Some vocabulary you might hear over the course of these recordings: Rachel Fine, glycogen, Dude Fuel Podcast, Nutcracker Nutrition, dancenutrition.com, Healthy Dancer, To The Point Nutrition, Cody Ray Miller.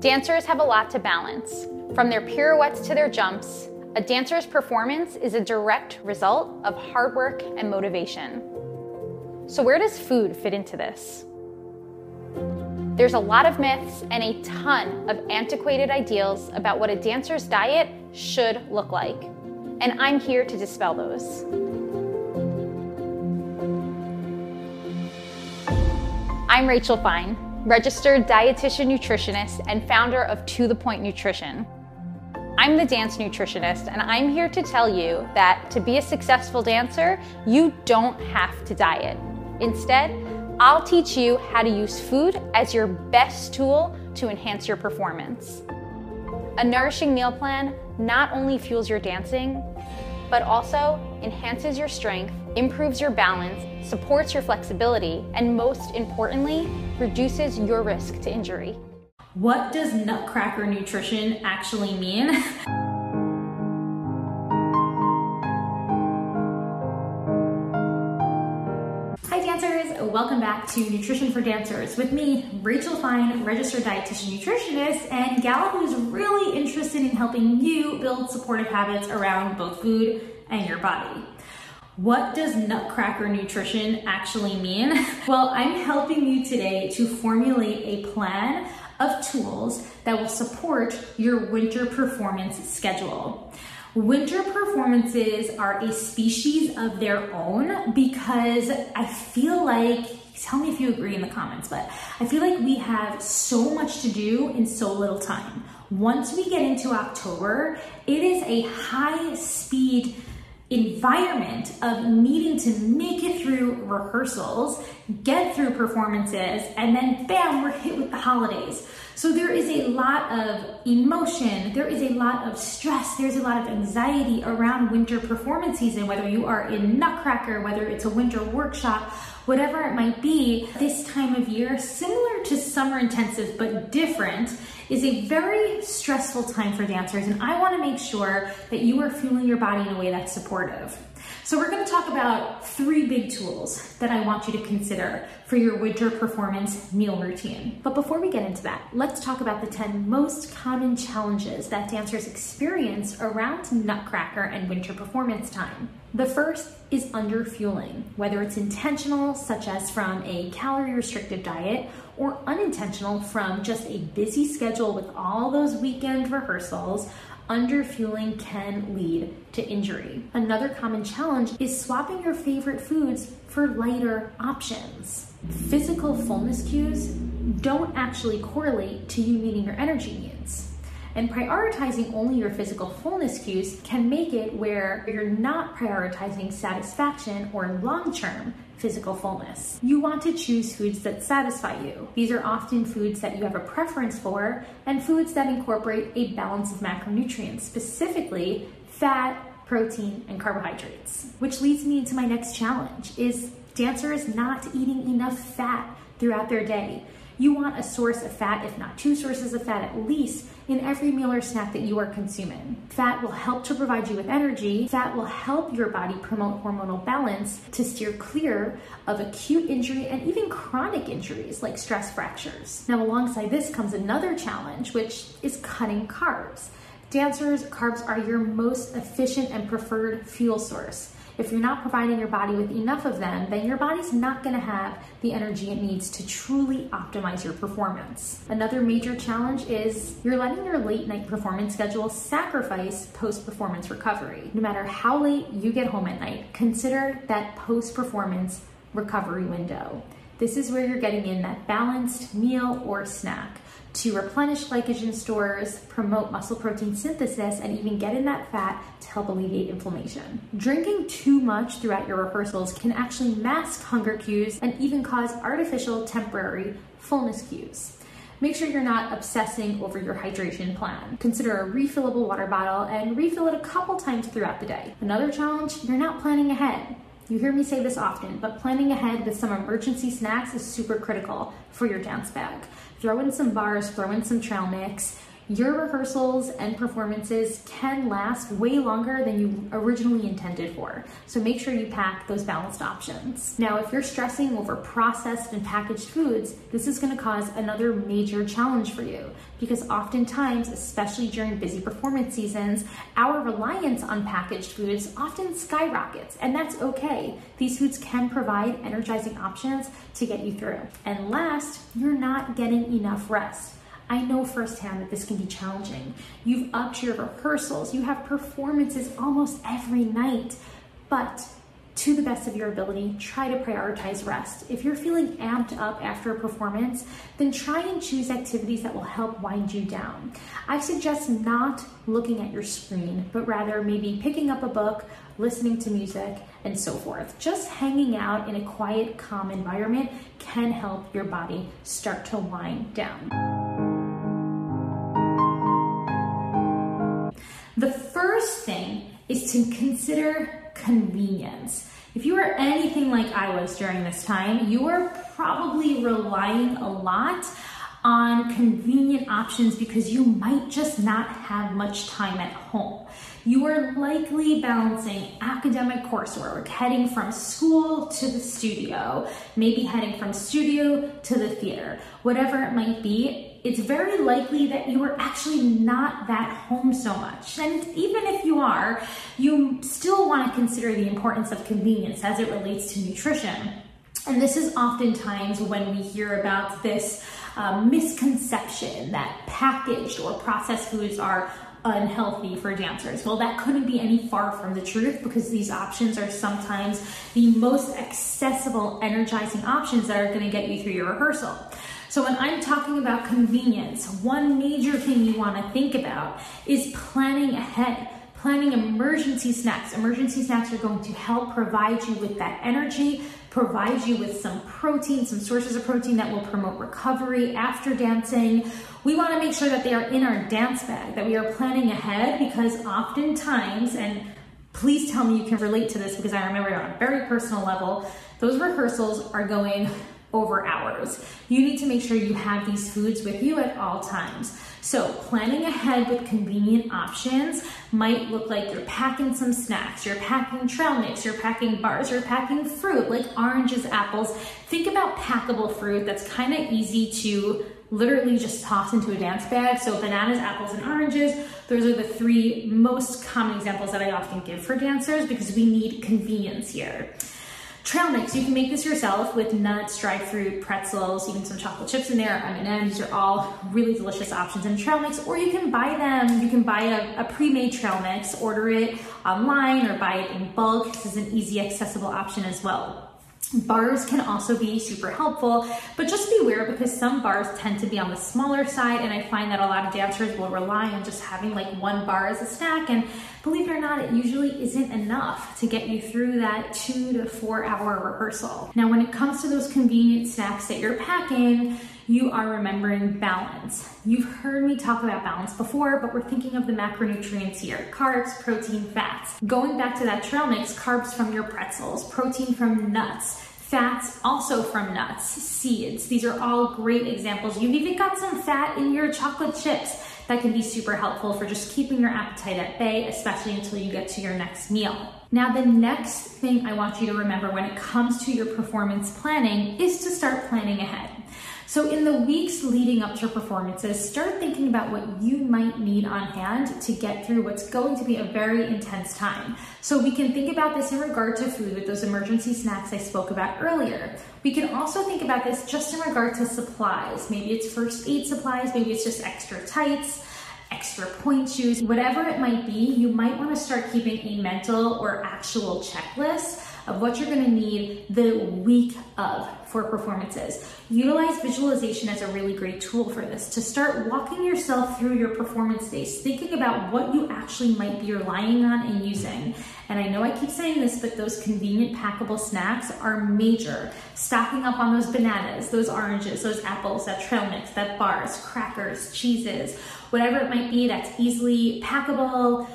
Dancers have a lot to balance. From their pirouettes to their jumps, a dancer's performance is a direct result of hard work and motivation. So where does food fit into this? There's a lot of myths and a ton of antiquated ideals about what a dancer's diet should look like, and I'm here to dispel those. I'm Rachel Fine, registered dietitian nutritionist and founder of To The Point Nutrition. I'm the dance nutritionist, and I'm here to tell you that to be a successful dancer, you don't have to diet. Instead, I'll teach you how to use food as your best tool to enhance your performance. A nourishing meal plan not only fuels your dancing, but also enhances your strength, improves your balance, supports your flexibility, and most importantly, reduces your risk to injury. What does Nutcracker Nutrition actually mean? Hi dancers, welcome back to Nutrition for Dancers with me, Rachel Fine, registered dietitian nutritionist and gal who's really interested in helping you build supportive habits around both food and your body. What does Nutcracker Nutrition actually mean? Well, I'm helping you today to formulate a plan of tools that will support your winter performance schedule. Winter performances are a species of their own because I feel like, tell me if you agree in the comments, but I feel like we have so much to do in so little time. Once we get into October, it is a high speed environment of needing to make it through rehearsals, get through performances, and then bam, we're hit with the holidays. So there is a lot of emotion, there is a lot of stress, there's a lot of anxiety around winter performance season, whether you are in Nutcracker, whether it's a winter workshop, whatever it might be. This time of year, similar to summer intensive but different, is a very stressful time for dancers, and I want to make sure that you are fueling your body in a way that's supportive. So we're going to talk about three big tools that I want you to consider for your winter performance meal routine. But before we get into that, let's talk about the 10 most common challenges that dancers experience around Nutcracker and winter performance time. The first is underfueling, whether it's intentional, such as from a calorie-restrictive diet, or unintentional from just a busy schedule with all those weekend rehearsals. Underfueling can lead to injury. Another common challenge is swapping your favorite foods for lighter options. Physical fullness cues don't actually correlate to you meeting your energy needs. And prioritizing only your physical fullness cues can make it where you're not prioritizing satisfaction or long-term physical fullness. You want to choose foods that satisfy you. These are often foods that you have a preference for and foods that incorporate a balance of macronutrients, specifically fat, protein, and carbohydrates. Which leads me to my next challenge, is dancers not eating enough fat throughout their day. You want a source of fat, if not two sources of fat at least, in every meal or snack that you are consuming. Fat will help to provide you with energy. Fat will help your body promote hormonal balance to steer clear of acute injury and even chronic injuries like stress fractures. Now, alongside this comes another challenge, which is cutting carbs. Dancers, carbs are your most efficient and preferred fuel source. If you're not providing your body with enough of them, then your body's not going to have the energy it needs to truly optimize your performance. Another major challenge is you're letting your late night performance schedule sacrifice post-performance recovery. No matter how late you get home at night, consider that post-performance recovery window. This is where you're getting in that balanced meal or snack to replenish glycogen stores, promote muscle protein synthesis, and even get in that fat to help alleviate inflammation. Drinking too much throughout your rehearsals can actually mask hunger cues and even cause artificial temporary fullness cues. Make sure you're not obsessing over your hydration plan. Consider a refillable water bottle and refill it a couple times throughout the day. Another challenge, you're not planning ahead. You hear me say this often, but planning ahead with some emergency snacks is super critical for your dance bag. Throw in some bars, throw in some trail mix. your rehearsals and performances can last way longer than you originally intended for. So make sure you pack those balanced options. Now, if you're stressing over processed and packaged foods, this is going to cause another major challenge for you, because oftentimes, especially during busy performance seasons, our reliance on packaged foods often skyrockets, and that's okay. These foods can provide energizing options to get you through. And last, you're not getting enough rest. I know firsthand that this can be challenging. You've upped your rehearsals, you have performances almost every night, but to the best of your ability, try to prioritize rest. If you're feeling amped up after a performance, then try and choose activities that will help wind you down. I suggest not looking at your screen, but rather maybe picking up a book, listening to music, and so forth. Just hanging out in a quiet, calm environment can help your body start to wind down. The first thing is to consider convenience. If you are anything like I was during this time, you are probably relying a lot on convenient options because you might just not have much time at home. You are likely balancing academic coursework, heading from school to the studio, maybe heading from studio to the theater, whatever it might be. It's very likely that you are actually not at home so much. And even if you are, you still want to consider the importance of convenience as it relates to nutrition. And this is oftentimes when we hear about this misconception that packaged or processed foods are unhealthy for dancers. Well, that couldn't be any far from the truth, because these options are sometimes the most accessible, energizing options that are going to get you through your rehearsal. So when I'm talking about convenience, one major thing you want to think about is planning ahead, planning emergency snacks. Emergency snacks are going to help provide you with that energy, provide you with some protein, some sources of protein that will promote recovery after dancing. We want to make sure that they are in our dance bag, that we are planning ahead, because oftentimes, and please tell me you can relate to this because I remember it on a very personal level, those rehearsals are going over hours. You need to make sure you have these foods with you at all times. So planning ahead with convenient options might look like you're packing some snacks, you're packing trail mix, you're packing bars, you're packing fruit like oranges, apples. Think about packable fruit that's kind of easy to literally just toss into a dance bag. So bananas, apples, and oranges, those are the three most common examples that I often give for dancers because we need convenience here. Trail mix, you can make this yourself with nuts, dry fruit, pretzels, even some chocolate chips in there, M&Ms. These are all really delicious options in trail mix, or you can buy them. You can buy a pre-made trail mix, order it online or buy it in bulk. This is an easy, accessible option as well. Bars can also be super helpful, but just beware because some bars tend to be on the smaller side, and I find that a lot of dancers will rely on just having like one bar as a snack, and believe it or not, it usually isn't enough to get you through that 2 to 4 hour rehearsal. Now, when it comes to those convenient snacks that you're packing, you are remembering balance. You've heard me talk about balance before, but we're thinking of the macronutrients here: carbs, protein, fats. Going back to that trail mix, carbs from your pretzels, protein from nuts, fats also from nuts, seeds. These are all great examples. You've even got some fat in your chocolate chips. That can be super helpful for just keeping your appetite at bay, especially until you get to your next meal. Now, the next thing I want you to remember when it comes to your performance planning is to start planning ahead. So in the weeks leading up to performances, start thinking about what you might need on hand to get through what's going to be a very intense time. So we can think about this in regard to food with those emergency snacks I spoke about earlier. We can also think about this just in regard to supplies. Maybe it's first aid supplies, maybe it's just extra tights, extra point shoes, whatever it might be. You might want to start keeping a mental or actual checklist of what you're going to need the week of for performances. Utilize visualization as a really great tool for this, to start walking yourself through your performance days, thinking about what you actually might be relying on and using. And I know I keep saying this, but those convenient packable snacks are major. Stocking up on those bananas, those oranges, those apples, that trail mix, that bars, crackers, cheeses, whatever it might be that's easily packable,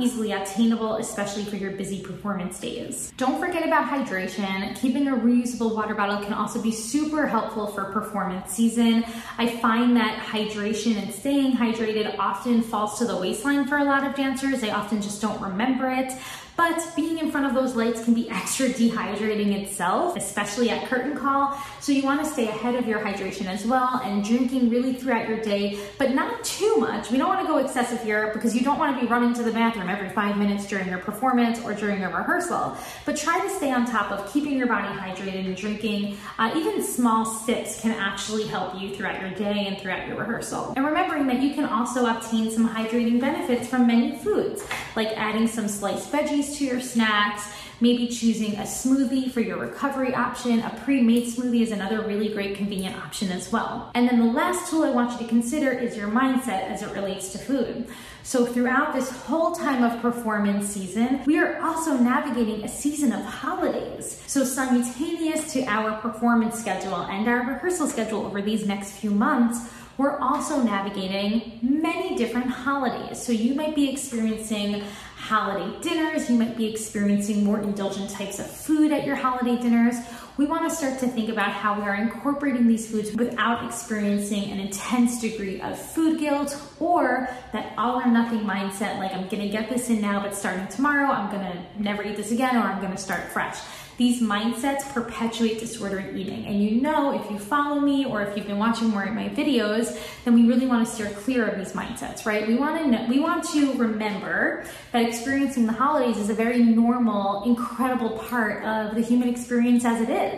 easily obtainable, especially for your busy performance days. Don't forget about hydration. Keeping a reusable water bottle can also be super helpful for performance season. I find that hydration and staying hydrated often falls to the waistline for a lot of dancers. They often just don't remember it. But being in front of those lights can be extra dehydrating itself, especially at curtain call. So you want to stay ahead of your hydration as well, and drinking really throughout your day, but not too much. We don't want to go excessive here because you don't want to be running to the bathroom every 5 minutes during your performance or during your rehearsal. But try to stay on top of keeping your body hydrated and drinking. Even small sips can actually help you throughout your day and throughout your rehearsal. And remembering that you can also obtain some hydrating benefits from many foods, like adding some sliced veggies to your snacks, maybe choosing a smoothie for your recovery option. A pre-made smoothie is another really great convenient option as well. And then the last tool I want you to consider is your mindset as it relates to food. So throughout this whole time of performance season, we are also navigating a season of holidays. So simultaneous to our performance schedule and our rehearsal schedule over these next few months, we're also navigating many different holidays. So you might be experiencing holiday dinners, you might be experiencing more indulgent types of food at your holiday dinners. We want to start to think about how we are incorporating these foods without experiencing an intense degree of food guilt or that all or nothing mindset, like I'm going to get this in now, but starting tomorrow, I'm going to never eat this again, or I'm going to start fresh. These mindsets perpetuate disordered eating. And you know, if you follow me or if you've been watching more of my videos, then we really want to steer clear of these mindsets, right? We want to remember that experiencing the holidays is a very normal, incredible part of the human experience as it is.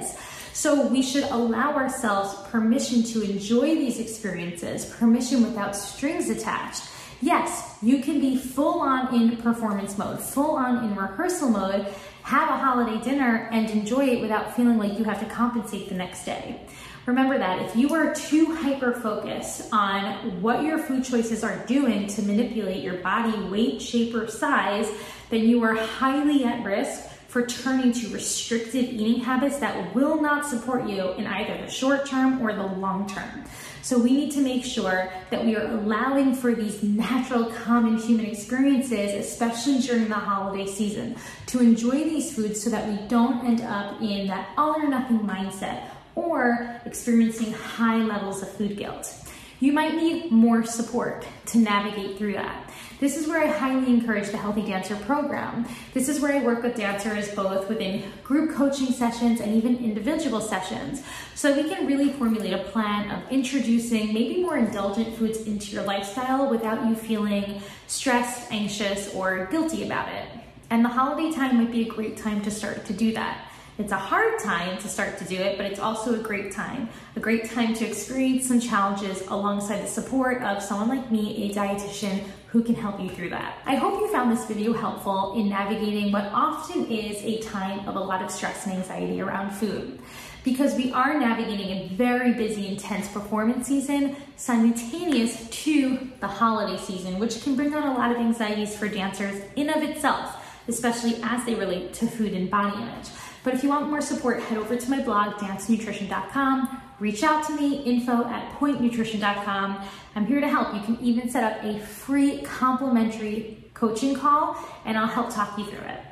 So we should allow ourselves permission to enjoy these experiences, permission without strings attached. Yes, you can be full on in performance mode, full on in rehearsal mode, have a holiday dinner and enjoy it without feeling like you have to compensate the next day. Remember that if you are too hyper-focused on what your food choices are doing to manipulate your body weight, shape, or size, then you are highly at risk for turning to restrictive eating habits that will not support you in either the short term or the long term. So we need to make sure that we are allowing for these natural, common human experiences, especially during the holiday season, to enjoy these foods so that we don't end up in that all or nothing mindset or experiencing high levels of food guilt. You might need more support to navigate through that. This is where I highly encourage the Healthy Dancer program. This is where I work with dancers both within group coaching sessions and even individual sessions. So we can really formulate a plan of introducing maybe more indulgent foods into your lifestyle without you feeling stressed, anxious, or guilty about it. And the holiday time might be a great time to start to do that. It's a hard time to start to do it, but it's also a great time to experience some challenges alongside the support of someone like me, a dietitian, who can help you through that. I hope you found this video helpful in navigating what often is a time of a lot of stress and anxiety around food. Because we are navigating a very busy, intense performance season simultaneous to the holiday season, which can bring on a lot of anxieties for dancers in of itself, especially as they relate to food and body image. But if you want more support, head over to my blog, dancenutrition.com. Reach out to me, info@pointnutrition.com. I'm here to help. You can even set up a free complimentary coaching call and I'll help talk you through it.